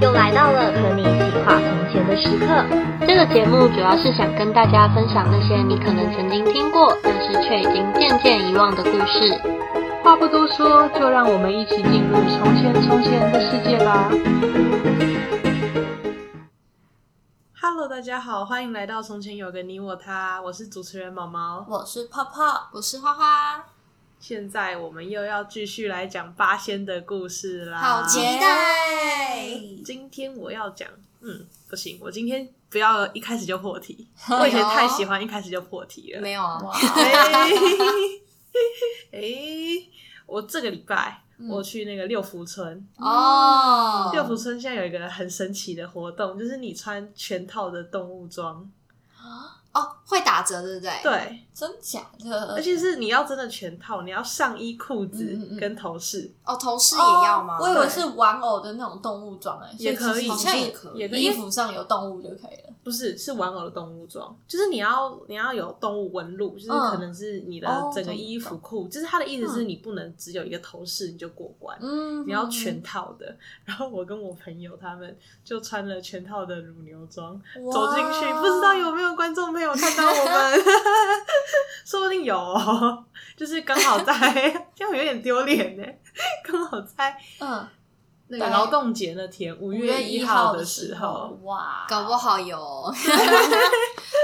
又来到了和你一起话从前的时刻，这个节目主要是想跟大家分享那些你可能曾经听过，但是却已经渐渐遗忘的故事。话不多说，就让我们一起进入从前从前的世界吧。Hello， 大家好，欢迎来到从前有个你我他，我是主持人毛毛，我是泡泡，我是花花。现在我们又要继续来讲八仙的故事啦，好期待！今天我要讲，不行，我今天不要一开始就破题，我以前太喜欢一开始就破题了。没有啊，我这个礼拜我去那个六福村哦，六福村现在有一个很神奇的活动，就是你穿全套的动物装。哦，会打折对不对？对，真假的，而且是你要真的全套，你要上衣、裤子跟头饰。哦，头饰也要吗？我以为是玩偶的那种动物装哎，也可以，好像也可以，衣服上有动物就可以了。不是，是玩偶的动物装，就是你要有动物纹路，就是可能是你的整个衣服裤，就是他的意思是你不能只有一个头饰你就过关，你要全套的。然后我跟我朋友他们就穿了全套的乳牛装走进去，不知道有没有观众朋友看到我们说不定有就是刚好在这样有点丢脸耶，刚好在那个劳动节那天5月1号的时候，哇，搞不好有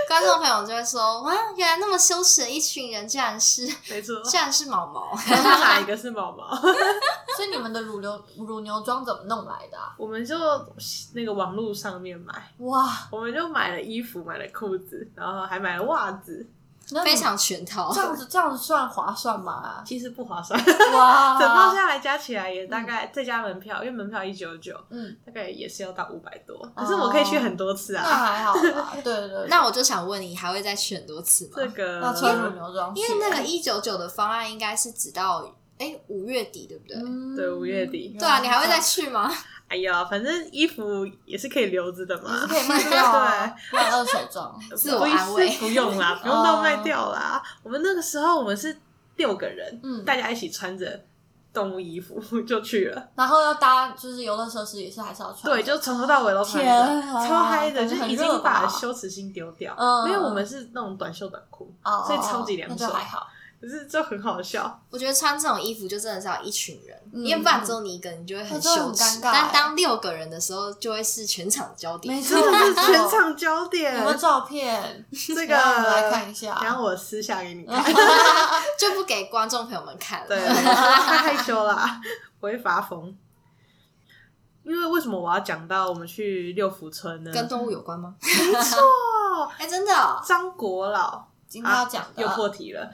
观众朋友就会说哇，原来那么羞耻的一群人竟然是毛毛，哪一个是毛毛所以你们的乳牛装怎么弄来的啊？我们就那个网络上面买，哇，我们就买了衣服，买了裤子，然后还买了袜子，非常全套。这样子算划算吗？其实不划算。哇，整套下来加起来也大概再加门票，因为门票199，大概也是要到500多。可是我可以去很多次啊，那还好啦。对。那我就想问你，还会再去很多次吗？这个那穿乳牛装，因为那个199的方案应该是直到5月底，对不对？对，5月底。对啊，你还会再去吗？哎呀，反正衣服也是可以留着的嘛，可以卖掉啊，卖二手装，自我安慰。不用啦，不用到卖掉啦。我们那个时候我们是6个人，大家一起穿着动物衣服就去了，然后要搭就是游乐设施也是还是要穿，对，就从头到尾都穿着，超嗨的，就已经把羞耻心丢掉，因为我们是那种短袖短裤，所以超级凉爽，那就还好。可是就很好笑，我觉得穿这种衣服就真的是要一群人，因为不然只有你一个人就会很羞耻，但当6个人的时候就会是全场焦点，没错，是全场焦点。有没有照片？这个我们来看一下，然后我私下给你看，就不给观众朋友们看了，对，太害羞啦，我会发疯。因为为什么我要讲到我们去六福村呢？跟动物有关吗？没错，真的，张国老。今天要讲的又破题了。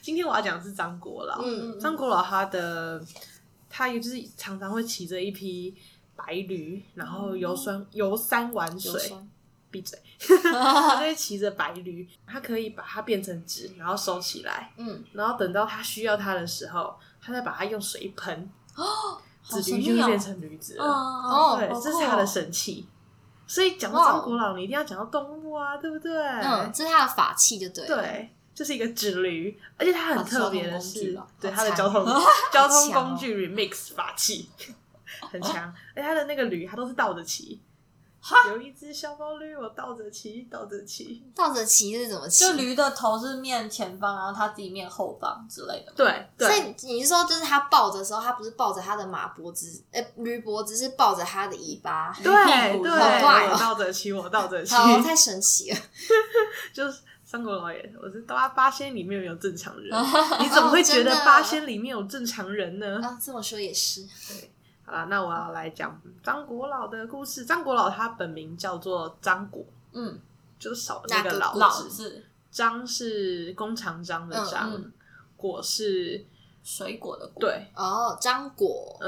今天我要讲的是张国老。张国老他就是常常会骑着一匹白驴，然后游山玩水。闭嘴！他就会骑着白驴，他可以把它变成纸，然后收起来。然后等到他需要它的时候，他再把它用水一喷，纸驴就变成驴子了。对，这是他的神器。所以讲到张国老，你一定要讲到动物啊，对不对？这是他的法器，就对了。对，就是一个纸驴，而且它很特别的是，对，它的交通工具 remix 法器很强，而且它的那个驴，它都是倒着骑。有一只小毛驴，我倒着骑是怎么骑？就驴的头是面前方，然后它自己面后方之类的。对，所以你是说，就是它抱着的时候，它不是抱着它的马脖子，驴脖子，是抱着它的尾巴。对，好怪哦！我倒着骑，好，太神奇了。就是张国老爷，我是八仙里面有正常人，你怎么会觉得八仙里面有正常人呢？啊，这么说也是。对。好啦，那我要来讲张国老的故事。张国老他本名叫做张果，就是少那个老字。张是工长张的张，果是水果的果。对，张果，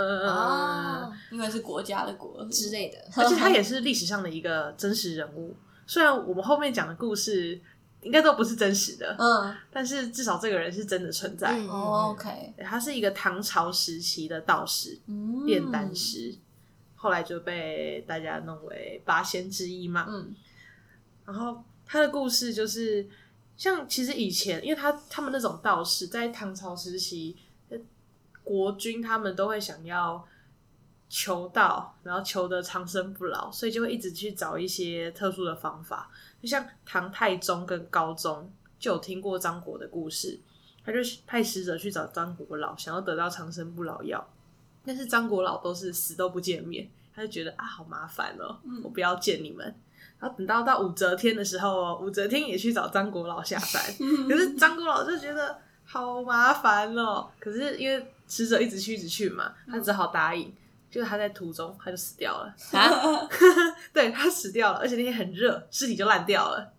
因为是国家的国之类的。而且他也是历史上的一个真实人物，虽然我们后面讲的故事应该都不是真实的，但是至少这个人是真的存在。OK， 他是一个唐朝时期的道士，炼丹师，后来就被大家弄为八仙之一嘛。然后他的故事就是，像其实以前，因为他们那种道士在唐朝时期，国君他们都会想要求道，然后求得长生不老，所以就会一直去找一些特殊的方法。就像唐太宗跟高宗就有听过张果的故事，他就派使者去找张果老，想要得到长生不老药，但是张果老都是死都不见面，他就觉得啊好麻烦哦，我不要见你们。然后等到武则天的时候哦，武则天也去找张果老下凡，可是张果老就觉得好麻烦哦，可是因为使者一直去嘛，他只好答应。就是他在途中他就死掉了啊！对，他死掉了，而且那天很热，尸体就烂掉了。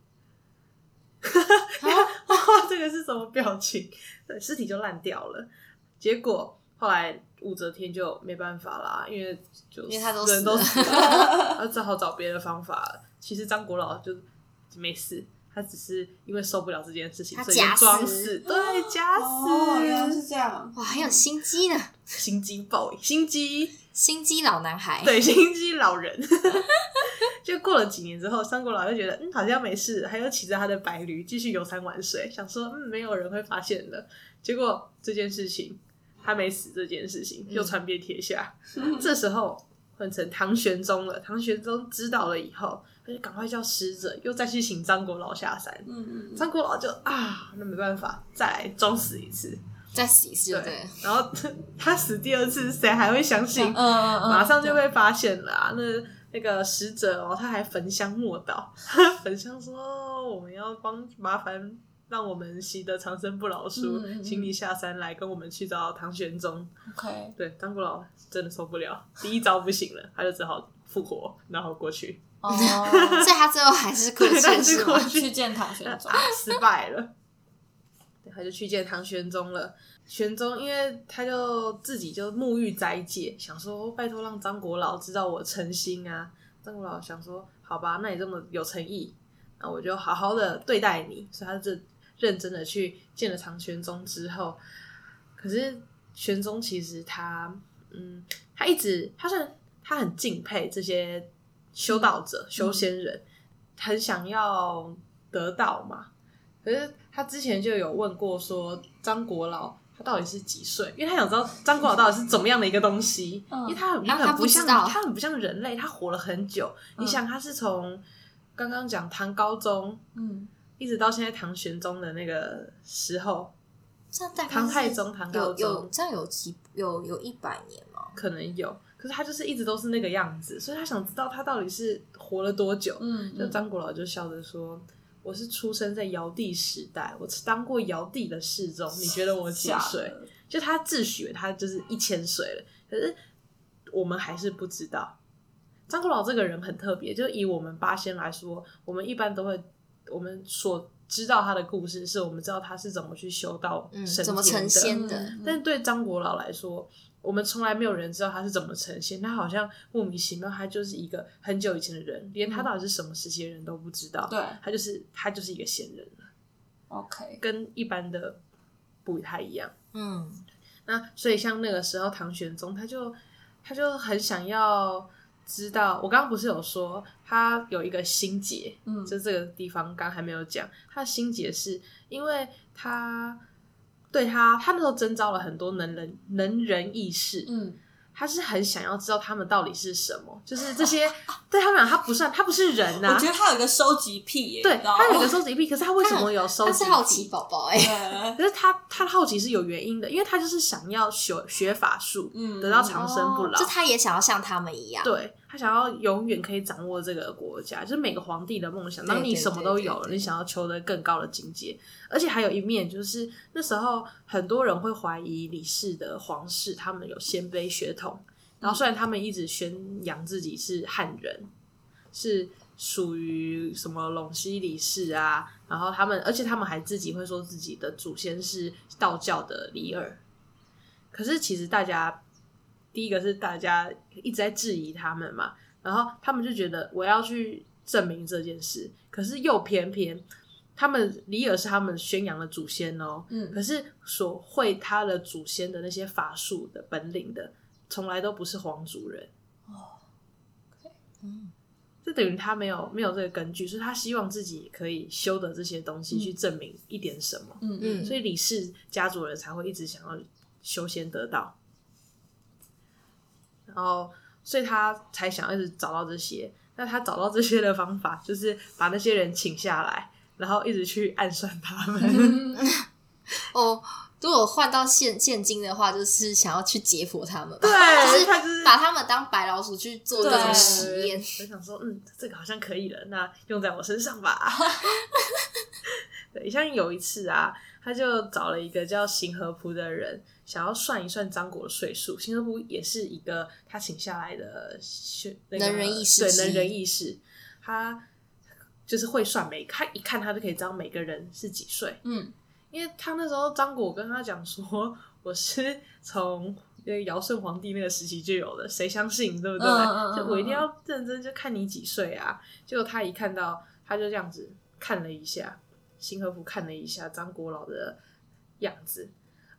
哇，这个是什么表情？对，尸体就烂掉了。结果后来武则天就没办法啦，因为他都人都死了，他只好找别的方法。其实张果老就没事，他只是因为受不了这件事情，所以装死。对，假死。哦，原来是这样。哇，还有心机呢！心机 boy， 心机老男孩，对，心机老人。就过了几年之后，张果老就觉得好像没事，还有骑着他的白驴继续游山玩水，想说没有人会发现的。结果这件事情，他没死这件事情又传遍天下。这时候换成唐玄宗了，唐玄宗知道了以后，他就赶快叫使者又再去请张果老下山。张果老就那没办法，再来装死一次。再死一次就对了，然后他死第二次谁还会相信？马上就被发现了啊！那个使者哦，他还焚香默祷，焚香说我们要麻烦让我们习得长生不老术，请你下山来跟我们去找唐玄宗。OK， 对，张果老真的受不了，第一招不行了，他就只好复活，然后过去。哦，所以他最后还是过去是吗？去见唐玄宗，失败了。他就去见唐玄宗了，玄宗因为他就自己就沐浴斋戒，想说拜托让张果老知道我诚心啊。张果老想说好吧，那你这么有诚意，那我就好好的对待你，所以他就认真的去见了唐玄宗之后，可是玄宗其实他一直他很敬佩这些修道者修仙人，很想要得道嘛，可是他之前就有问过说张果老他到底是几岁，因为他想知道张果老到底是怎么样的一个东西，因为他很不像人类，他活了很久。你想他是从刚刚讲唐高宗一直到现在唐玄宗的那个时候，唐太宗唐高宗有这样有100年吗？可能有，可是他就是一直都是那个样子，所以他想知道他到底是活了多久。就张果老就笑着说我是出生在尧帝时代，我当过尧帝的侍中，你觉得我几岁？就他自诩他就是1000岁了，可是我们还是不知道。张果老这个人很特别，就以我们八仙来说，我们一般都会，我们所知道他的故事是我们知道他是怎么去修道神怎么成仙的，但对张果老来说，我们从来没有人知道他是怎么成仙，他好像莫名其妙，他就是一个很久以前的人，连他到底是什么时期的人都不知道。对，他就是一个仙人了。OK， 跟一般的不太一样。那所以像那个时候唐玄宗他就很想要知道，我刚刚不是有说他有一个心结，就这个地方刚还没有讲，他的心结是因为他那时候征召了很多能人异士，他是很想要知道他们到底是什么，就是这些对他们讲他不是人啊。我觉得他有一个收集癖耶，对，他有一个收集癖，可是他为什么有收集癖？他是好奇宝宝耶，可是他好奇是有原因的，因为他就是想要学法术，得到长生不老，就他也想要像他们一样，对，他想要永远可以掌握这个国家，就是每个皇帝的梦想。当你什么都有了，你想要求得更高的境界。而且还有一面就是那时候很多人会怀疑李氏的皇室他们有鲜卑血统，然后虽然他们一直宣扬自己是汉人，是属于什么陇西李氏啊，然后而且他们还自己会说自己的祖先是道教的李耳，可是其实第一个是大家一直在质疑他们嘛，然后他们就觉得我要去证明这件事，可是又偏偏他们李耳是他们宣扬的祖先哦，可是所会他的祖先的那些法术的本领的从来都不是皇族人哦，这等于他没有这个根据，所以他希望自己可以修的这些东西去证明一点什么，所以李氏家族人才会一直想要修仙得道。然后所以他才想一直找到这些。那他找到这些的方法就是把那些人请下来，然后一直去暗算他们。哦，如果换到现今的话，就是想要去解剖他们，对，就是把他们当白老鼠去做各种实验。我想说，这个好像可以了，那用在我身上吧。对，像有一次啊，他就找了一个叫邢和璞的人，想要算一算张果的岁数。邢和璞也是一个他请下来的、那个、能人异士，对，能人异士，他就是会算他一看他就可以知道每个人是几岁。嗯，因为他那时候张果跟他讲说，我是从尧舜皇帝那个时期就有的，谁相信，对不对？就我一定要认真，就看你几岁啊。结果他一看到，他就这样子看了一下。邢和璞看了一下张果老的样子，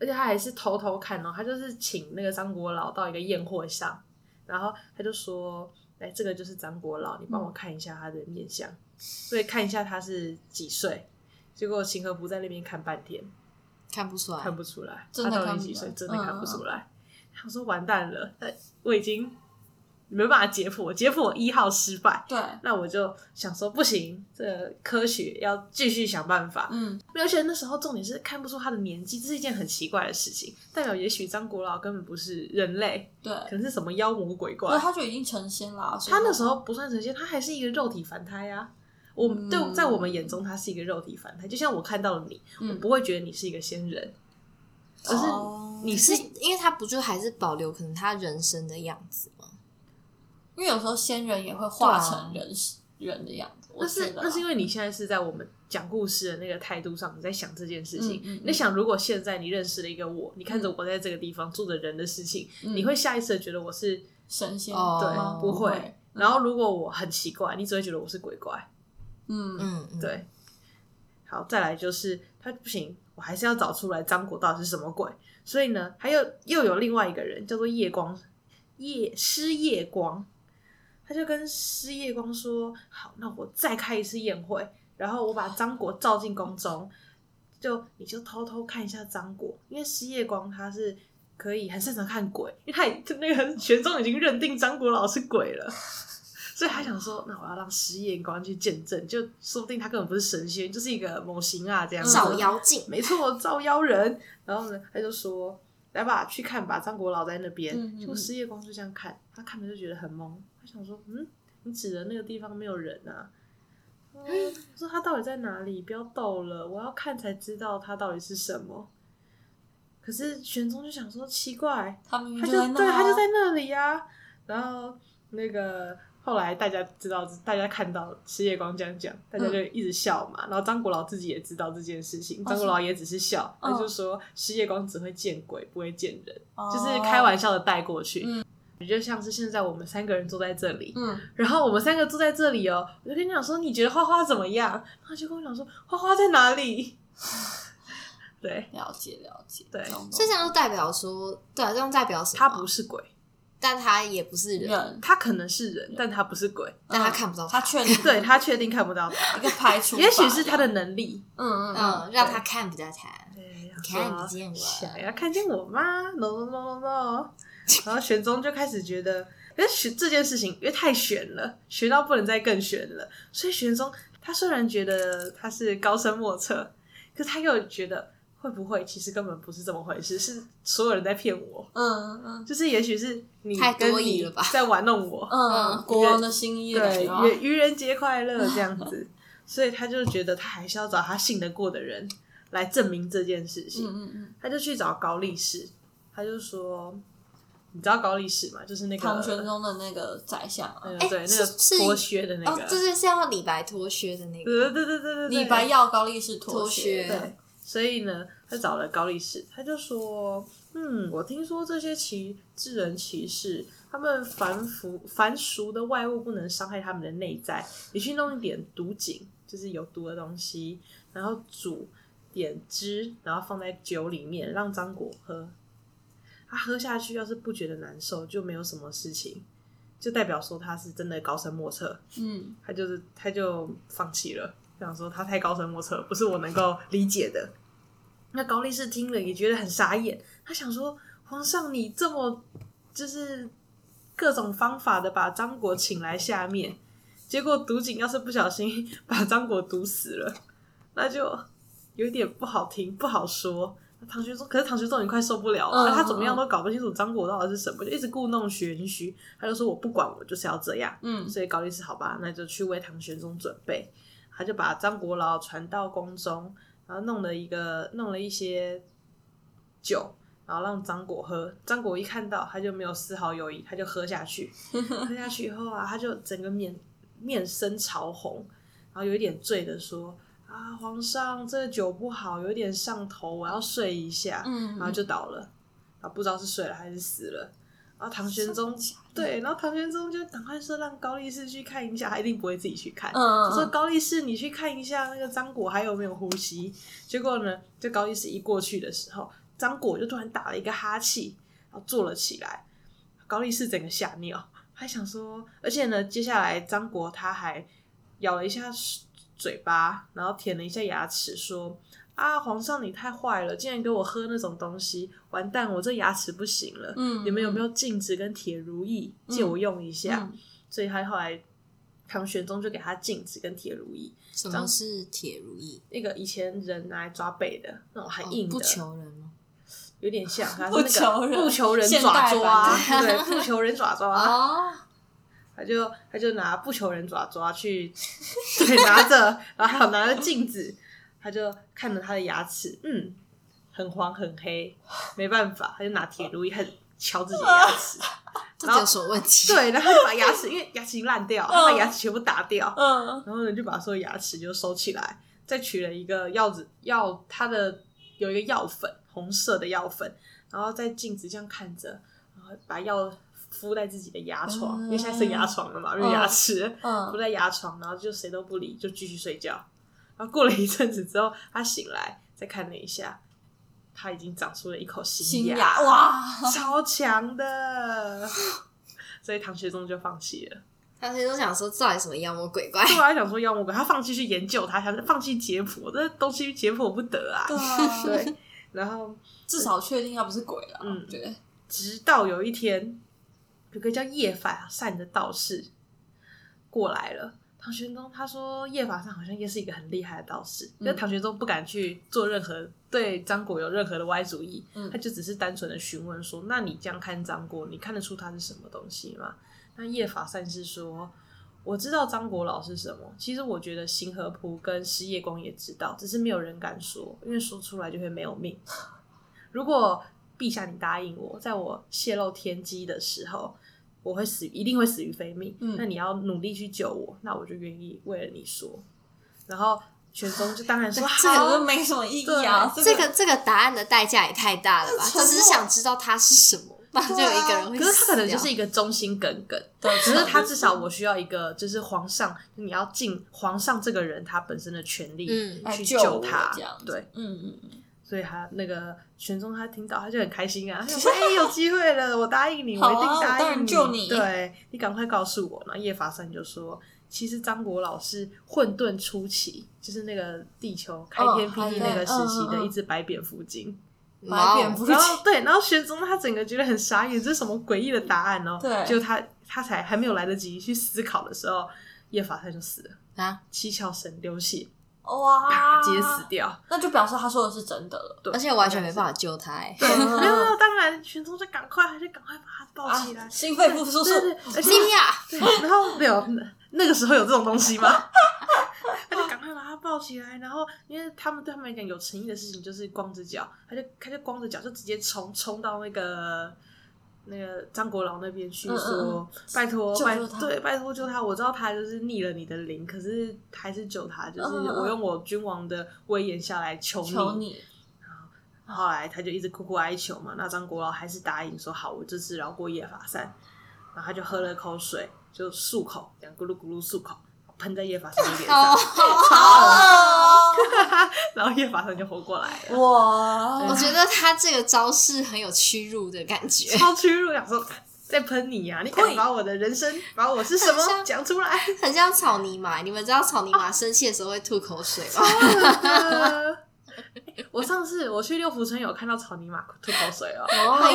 而且他还是偷偷看哦。他就是请那个张果老到一个宴会上，然后他就说，来，这个就是张果老，你帮我看一下他的面相，所以看一下他是几岁。结果邢和璞在那边看半天，看不出来真的看不出来，他到底几岁真的看不出来。他说完蛋了，我已经没办法解剖一号失败。对，那我就想说不行，这科学要继续想办法。而且那时候重点是看不出他的年纪，这是一件很奇怪的事情，代表也许张果老根本不是人类，对，可能是什么妖魔鬼怪。对，他就已经成仙了。他那时候不算成仙，他还是一个肉体凡胎啊。对，在我们眼中他是一个肉体凡胎，就像我看到了你，我不会觉得你是一个仙人，而是你是因为他不就还是保留可能他人生的样子吗？因为有时候仙人也会化成人的样子。那是因为你现在是在我们讲故事的那个态度上你在想这件事情。你想，如果现在你认识了一个我，你看着我在这个地方做着人的事情，你会下意识的觉得我是神仙？对，不会。然后如果我很奇怪，你只会觉得我是鬼怪。对。好，再来就是他不行，我还是要找出来张果到底是什么鬼。所以呢，还又有另外一个人叫做施夜光。他就跟施夜光说，好，那我再开一次宴会，然后我把张果召进宫中，你就偷偷看一下张果。因为施夜光他是可以很擅长看鬼，因为他那个玄宗已经认定张果老是鬼了，所以他想说，那我要让施夜光去见证，就说不定他根本不是神仙，就是一个某型啊这样子照妖镜，没错，照妖人。然后呢，他就说，来吧，去看吧，张果老在那边。结果施夜光就这样看，他看了就觉得很懵，他想说，你指的那个地方没有人啊。我说他到底在哪里？不要逗了，我要看才知道他到底是什么。可是玄宗就想说，奇怪，他就在那里啊。然后那个后来大家知道，大家看到施夜光这样讲，大家就一直笑嘛。然后张果老自己也知道这件事情，张果老也只是笑，他就说施夜光只会见鬼，不会见人，就是开玩笑的带过去。就像是现在我们三个人坐在这里，然后我们三个坐在这里哦，我就跟你讲说，你觉得花花怎么样？然后就跟我讲说，花花在哪里？对，了解，对，所以这样就代表说，对啊，这样代表什么？他不是鬼。但他也不是人，他可能是人，但他不是鬼，但他看不到他，对，他确定看不到他，一个排除法，也许是他的能力，让他看不到他，看不见我，想要看见我吗？ No no no no。 然后玄宗就开始觉得，可是这件事情因为太玄了，玄到不能再更玄了，所以玄宗他虽然觉得他是高深莫测，可是他又觉得，会不会其实根本不是这么回事，是所有人在骗我？就是也许是你跟你在玩弄我。国王的心意，对，愚人节快乐这样子。所以他就觉得他还是要找他信得过的人来证明这件事情。他就去找高力士，他就说，你知道高力士吗？就是那个唐玄宗的那个宰相啊，对，那个脱靴的那个，就是像李白脱靴的那个，对，李白要高力士脱靴，对。所以呢，他找了高力士，他就说，我听说这些智人骑士，他们凡俗的外物不能伤害他们的内在，你去弄一点毒井，就是有毒的东西，然后煮点汁，然后放在酒里面让张果喝，他喝下去要是不觉得难受，就没有什么事情，就代表说他是真的高深莫测。他就放弃了，想说他太高深莫测，不是我能够理解的。那高力士听了也觉得很傻眼，他想说，皇上你这么就是各种方法的把张果请来下面，结果毒警要是不小心把张果毒死了，那就有点不好听不好说。唐玄宗可是唐玄宗也快受不了了，他怎么样都搞不清楚张果到底是什么，就一直故弄玄虚。他就说我不管，我就是要这样。所以高力士好吧，那就去为唐玄宗准备。他就把张果老传到宫中，然后弄了一些酒，然后让张果喝。张果一看到他就没有丝毫犹疑，他就喝下去。喝下去以后啊，他就整个面生潮红，然后有一点醉的说。啊，皇上，这个酒不好，有点上头，我要睡一下。然后就倒了，啊，不知道是睡了还是死了。然后唐玄宗，对，然后唐玄宗就赶快说让高力士去看一下，他一定不会自己去看。就说高力士，你去看一下那个张果还有没有呼吸。结果呢，就高力士一过去的时候，张果就突然打了一个哈气，然后坐了起来。高力士整个吓尿，还想说，而且呢，接下来张果他还咬了一下嘴巴，然后舔了一下牙齿说啊，皇上你太坏了，竟然给我喝那种东西，完蛋，我这牙齿不行了。你们有没有镜子跟铁如意借我用一下？所以他后来唐玄宗就给他镜子跟铁如意。什么是铁如意？那个以前人拿来抓背的那种很硬的。不求人吗？有点像他是那个不求人爪抓。对，不求人爪抓。哦，他就拿不求人爪爪去，对，拿着，然后拿着镜子，他就看着他的牙齿，很黄很黑，没办法，他就拿铁如意开始敲自己的牙齿，这叫什么问题？对，然后把牙齿，因为牙齿已经烂掉，他把牙齿全部打掉，然后呢就把所有牙齿就收起来，再取了一个药子，药他的有一个药粉，红色的药粉，然后在镜子这样看着，然后把药。敷在自己的牙床，因为现在是牙床了嘛，没有牙齿，敷在牙床，然后就谁都不理，就继续睡觉。然后过了一阵子之后，他醒来再看了一下，他已经长出了一口新牙，哇，超强的。所以唐玄宗就放弃了。唐玄宗想说，这还什么妖魔鬼怪？对啊，想说妖魔鬼，他放弃去研究他，想放弃解剖，这东西解剖不得啊。对啊，对。然后至少确定他不是鬼了。对。直到有一天。有个叫叶法善的道士过来了，唐玄宗他说叶法善好像也是一个很厉害的道士，但唐玄宗不敢去做任何对张果有任何的歪主意，他就只是单纯的询问说，那你这样看张果，你看得出他是什么东西吗？那叶法善是说，我知道张果老是什么，其实我觉得刑和仆跟师夜公也知道，只是没有人敢说，因为说出来就会没有命。如果陛下你答应我，在我泄露天机的时候，我会死，一定会死于非命。那你要努力去救我，那我就愿意为了你说。然后玄宗就当然说，这个都没什么意义啊。这个答案的代价也太大了吧？他只是想知道它是什么，那就有一个人会死掉。可是他可能就是一个忠心耿耿，对。可是他至少我需要一个，就是皇上，你要尽皇上这个人他本身的权利去救他，对，所以他那个玄宗他听到他就很开心啊，他说有机会了，我答应你，我一定答应你，对，你赶快告诉我。然后叶法善就说，其实张果老是混沌初期，就是那个地球开天辟地那个时期的一只白蝙蝠精。白蝙蝠精，对。然后玄宗他整个觉得很傻眼，这是什么诡异的答案哦？对，就他才还没有来得及去思考的时候，叶法善就死了啊，七窍生流血。哇！直接死掉，那就表示他说的是真的了。对，而且完全没办法救他。对，没有，当然玄宗就赶快把他抱起来，心肺复苏术，对，然后没有那个时候有这种东西吗？他就赶快把他抱起来，然后因为他们对他们来讲有诚意的事情就是光着脚，他就光着脚就直接冲到那个张国老那边去说，拜托，拜托救他！我知道他就是逆了你的灵，可是还是救他，就是我用我君王的威严下来求你。然后后来他就一直苦苦哀求嘛，那张国老还是答应说好，我这次饶过叶法善。然后他就喝了口水，就漱口，这样咕噜咕噜漱口，喷在叶法善的脸上，然后叶法善就活过来了。哇！我觉得他这个招式很有屈辱的感觉，超屈辱，想说在喷你啊！你敢把我的人生，把我是什么讲出来？很像草泥马，你们知道草泥马生气的时候会吐口水吗？我上次我去六福村有看到草泥马吐口水哦，他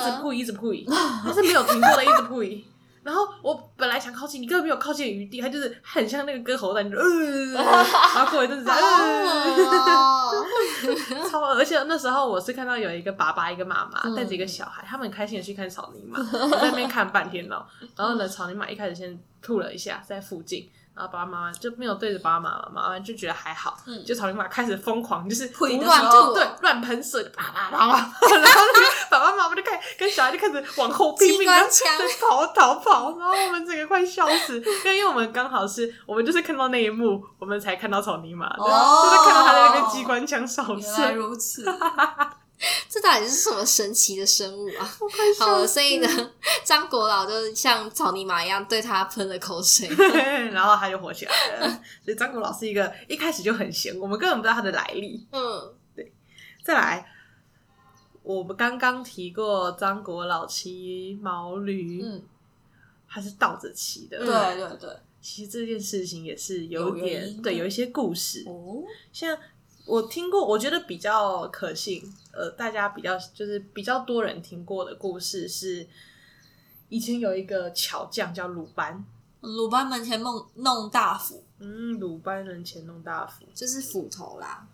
是一直不移，他是没有停过的，一直不移。然后我本来想靠近，你根本没有靠近的余地，他就是很像那个割喉蛋，然后过一阵子，超而且那时候我是看到有一个爸爸一个妈妈带着一个小孩，他们很开心的去看草泥马，我在那边看半天了。然后呢，草泥马一开始先吐了一下，在附近。然后爸爸妈妈就没有对着爸爸妈妈，妈妈就觉得还好，就草泥马开始疯狂，就是乱吐，对，乱喷水，啪啪啪啪，然后爸爸妈妈就跟小孩就开始往后拼命的逃跑，然后我们整个快笑死，因为我们刚好是我们就是看到那一幕，我们才看到草泥马的，就是看到他在那边机关枪扫射，原来如此。这到底是什么神奇的生物啊？好了，所以呢，张国老就像草泥马一样对他喷了口水，然后他就火起来了。所以张国老是一个一开始就很闲，我们根本不知道他的来历。嗯，对。再来，我们刚刚提过张国老骑毛驴，他是倒着骑的。对对对。其实这件事情也是有点对，有一些故事。哦，像。我听过，我觉得比较可信，大家比较就是比较多人听过的故事是，以前有一个巧匠叫鲁班，鲁班门前弄大斧，鲁班门前弄大斧就是斧头啦，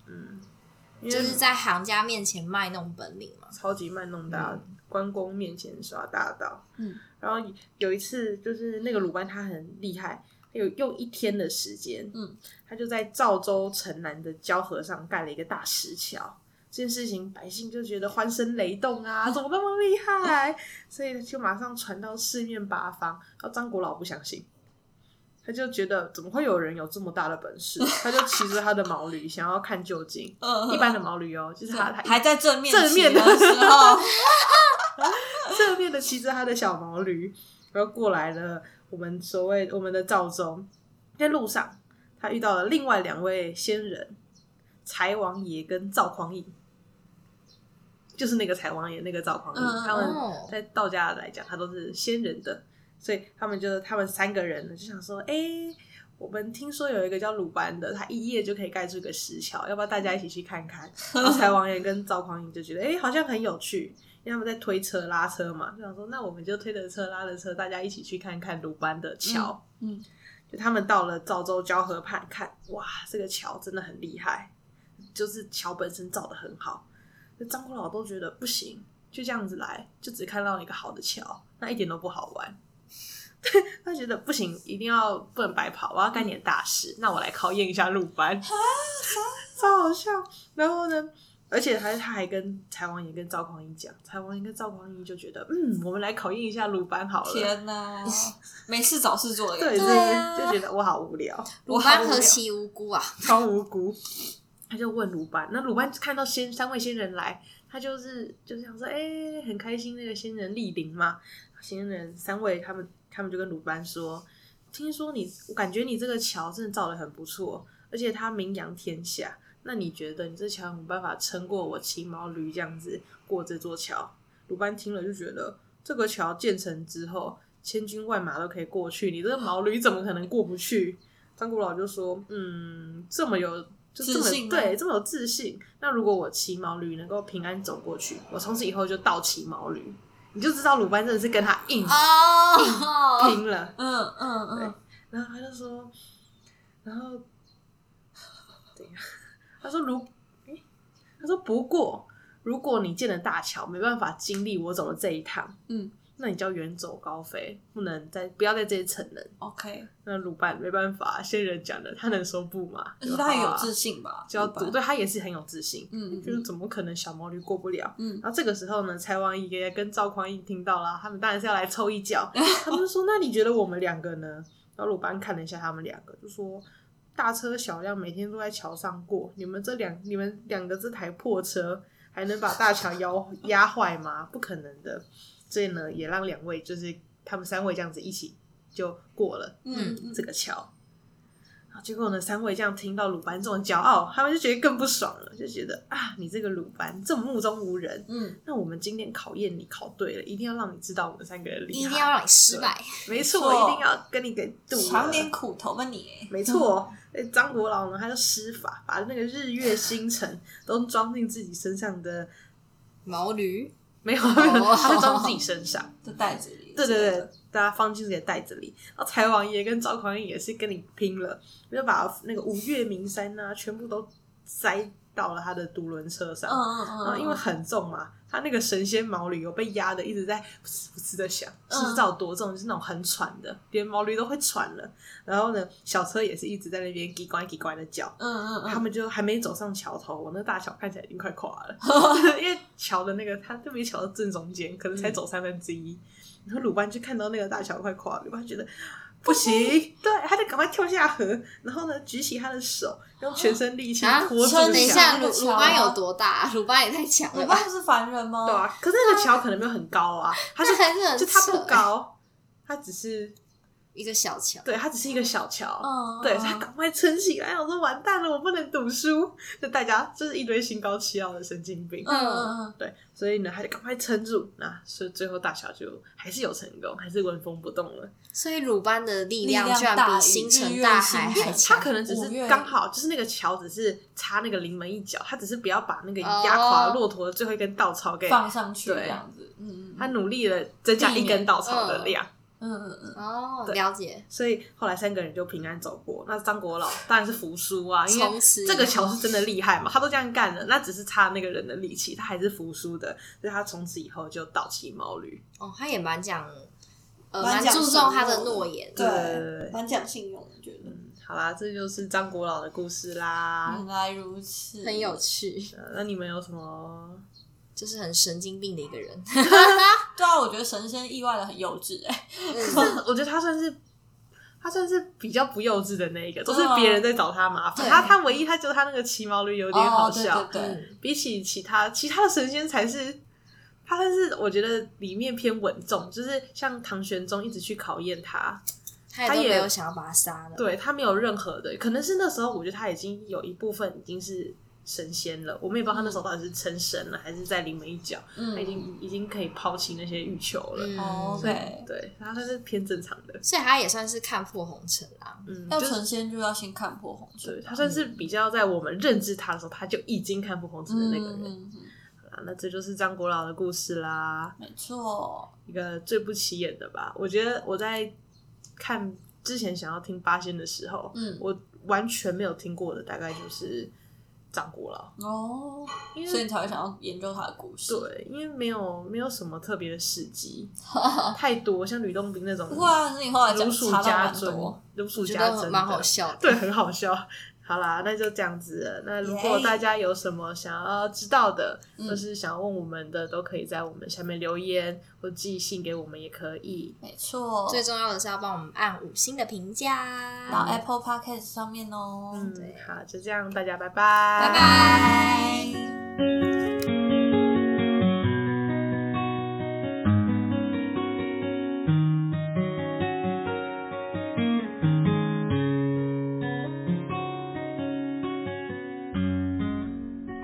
就是在行家面前卖弄本领嘛，超级卖弄大，关公面前耍大刀，然后有一次就是那个鲁班他很厉害。有用一天的时间，他就在赵州城南的交河上盖了一个大石桥。这件事情百姓就觉得欢声雷动啊，怎么那么厉害？所以就马上传到四面八方。然后张国老不相信，他就觉得怎么会有人有这么大的本事？他就骑着他的毛驴想要看究竟。一般的毛驴哦，就是他还在正面的时候，正面的骑着他的小毛驴，然后过来了。我们的赵州，在路上他遇到了另外两位仙人，柴王爷跟赵匡胤，就是那个柴王爷那个赵匡胤，他们在道家来讲他都是仙人的，所以他们三个人就想说，我们听说有一个叫鲁班的，他一夜就可以盖出一个石桥，要不要大家一起去看看？然后柴王爷跟赵匡胤就觉得好像很有趣，因为他们在推车拉车嘛，就想说那我们就推着车拉着车，大家一起去看看鲁班的桥。就他们到了赵州交河畔看，哇，这个桥真的很厉害，就是桥本身造得很好。就张国老都觉得不行，就这样子来，就只看到一个好的桥，那一点都不好玩。他觉得不行，一定要不能白跑，我要干点大事。那我来考验一下鲁班，超好笑。然后呢？而且他还跟柴王爷跟赵匡胤讲，柴王爷跟赵匡胤就觉得，我们来考验一下鲁班好了。天哪，没事找事做的感觉。对啊，就觉得我好无聊。鲁班何其无辜啊，超无辜。他就问鲁班，那鲁班看到三位仙人来，他就是想说，很开心那个仙人莅临嘛。仙人三位他们就跟鲁班说，听说我感觉你这个桥真的造得很不错，而且它名扬天下。那你觉得你这桥有没有办法撑过我骑毛驴这样子过这座桥？鲁班听了就觉得这个桥建成之后，千军万马都可以过去，你这个毛驴怎么可能过不去？张国老就说，这么有自信。那如果我骑毛驴能够平安走过去，我从此以后就倒骑毛驴。你就知道鲁班真的是跟他硬拼了。对。然后他就说，他说不过如果你建了大桥没办法经历我走的这一趟，那你就要远走高飞，不要在这里逞能。OK， 那鲁班没办法，仙人讲的，他能说不吗？就是他很有自信吧，就要赌。对，他也是很有自信，就是怎么可能小毛驴过不了？然后这个时候呢，柴王爷跟赵匡胤听到了，他们当然是要来凑一脚。他们就说：“那你觉得我们两个呢？”然后鲁班看了一下他们两个，就说。大车小辆每天都在桥上过，你们两个这台破车还能把大桥压坏吗？不可能的。所以呢，也让两位就是他们三位这样子一起就过了这个桥。结果呢，三位这样听到鲁班这种骄傲，他们就觉得更不爽了，就觉得啊，你这个鲁班这么目中无人，嗯，那我们今天考验你考对了，一定要让你知道我们三个人厉害，一定要让你失败，没错，我一定要跟你给赌，尝点苦头吧你，没错。张国老呢，他就施法把那个日月星辰都装进自己身上的毛驴，没有，他就装自己身上，就袋子里，对对对。大家放进自己的袋子里，然后柴王爷跟赵匡胤也是跟你拼了，就把那个五岳名山啊全部都塞到了他的独轮车上，然后因为很重嘛，他那个神仙毛驴有被压的一直在噗呲噗呲的响，是不知道多重，就是那种很喘的，连毛驴都会喘了。然后呢，小车也是一直在那边叽呱叽呱的叫，他们就还没走上桥头，我那大桥看起来已经快垮了，因为桥的那个他特别桥的正中间，可能才走1/3。然后鲁班就看到那个大桥快垮，鲁班觉得不行，对，他就赶快跳下河，然后呢，举起他的手，用全身力气拖住。等一下，鲁班有多大？鲁班也太强了吧？鲁班不是凡人吗？对啊，可是那个桥可能没有很高啊，它是还是很就它不高，它只是一个小桥，对，它只是一个小桥，对，他赶快撑起来，我说完蛋了，我不能读书，就大家就是一堆心高气傲的神经病，对，所以呢，他就赶快撑住，那所以最后大桥就还是有成功，还是纹风不动了。所以鲁班的力量居然比星辰大海还强，他可能只是刚好就是那个桥只是插那个临门一脚，他只是不要把那个压垮骆驼的最后一根稻草给放上去这样子，他努力了增加一根稻草的量。哦，了解。所以后来三个人就平安走过。那张国老当然是服输啊，因为这个桥是真的厉害嘛，他都这样干了，那只是差那个人的力气，他还是服输的。所以他从此以后就倒骑毛驴。哦，他也蛮讲，蛮注重他的诺言，对，蛮讲信用，我觉得。好啦，这就是张国老的故事啦。原来如此，很有趣。那你们有什么？就是很神经病的一个人。对啊，我觉得神仙意外的很幼稚我觉得他算是比较不幼稚的那一个，都是别人在找他麻烦，他唯一他就他那个骑毛驴有点好笑，对对对，比起其他的神仙才是他算是我觉得里面偏稳重，就是像唐玄宗一直去考验他也没有想要把他杀的，对，他没有任何的，可能是那时候我觉得他已经有一部分已经是神仙了，我们也不知道他那时候到底是成神了，还是在临门一脚，他已经可以抛弃那些欲求了。对对，他算是偏正常的，所以他也算是看破红尘啊。要成仙就要先看破红尘，对，他算是比较在我们认知他的时候，他就已经看破红尘的那个人。那这就是张国老的故事啦，没错，一个最不起眼的吧。我觉得我在看之前想要听八仙的时候，我完全没有听过的，大概就是。张国老哦，所以你才会想要研究他的故事。对，因为没有什么特别的事迹，太多像吕洞宾那种。哇，那你后来讲查到蛮多，如数家珍，蛮好笑的。对，很好笑。好啦，那就这样子了。那如果大家有什么想要知道的，或是想要问我们的，都可以在我们下面留言，或寄信给我们也可以。没错，最重要的是要帮我们按5星的评价到 Apple Podcast 上面哦。对，好，就这样，大家拜拜，拜拜。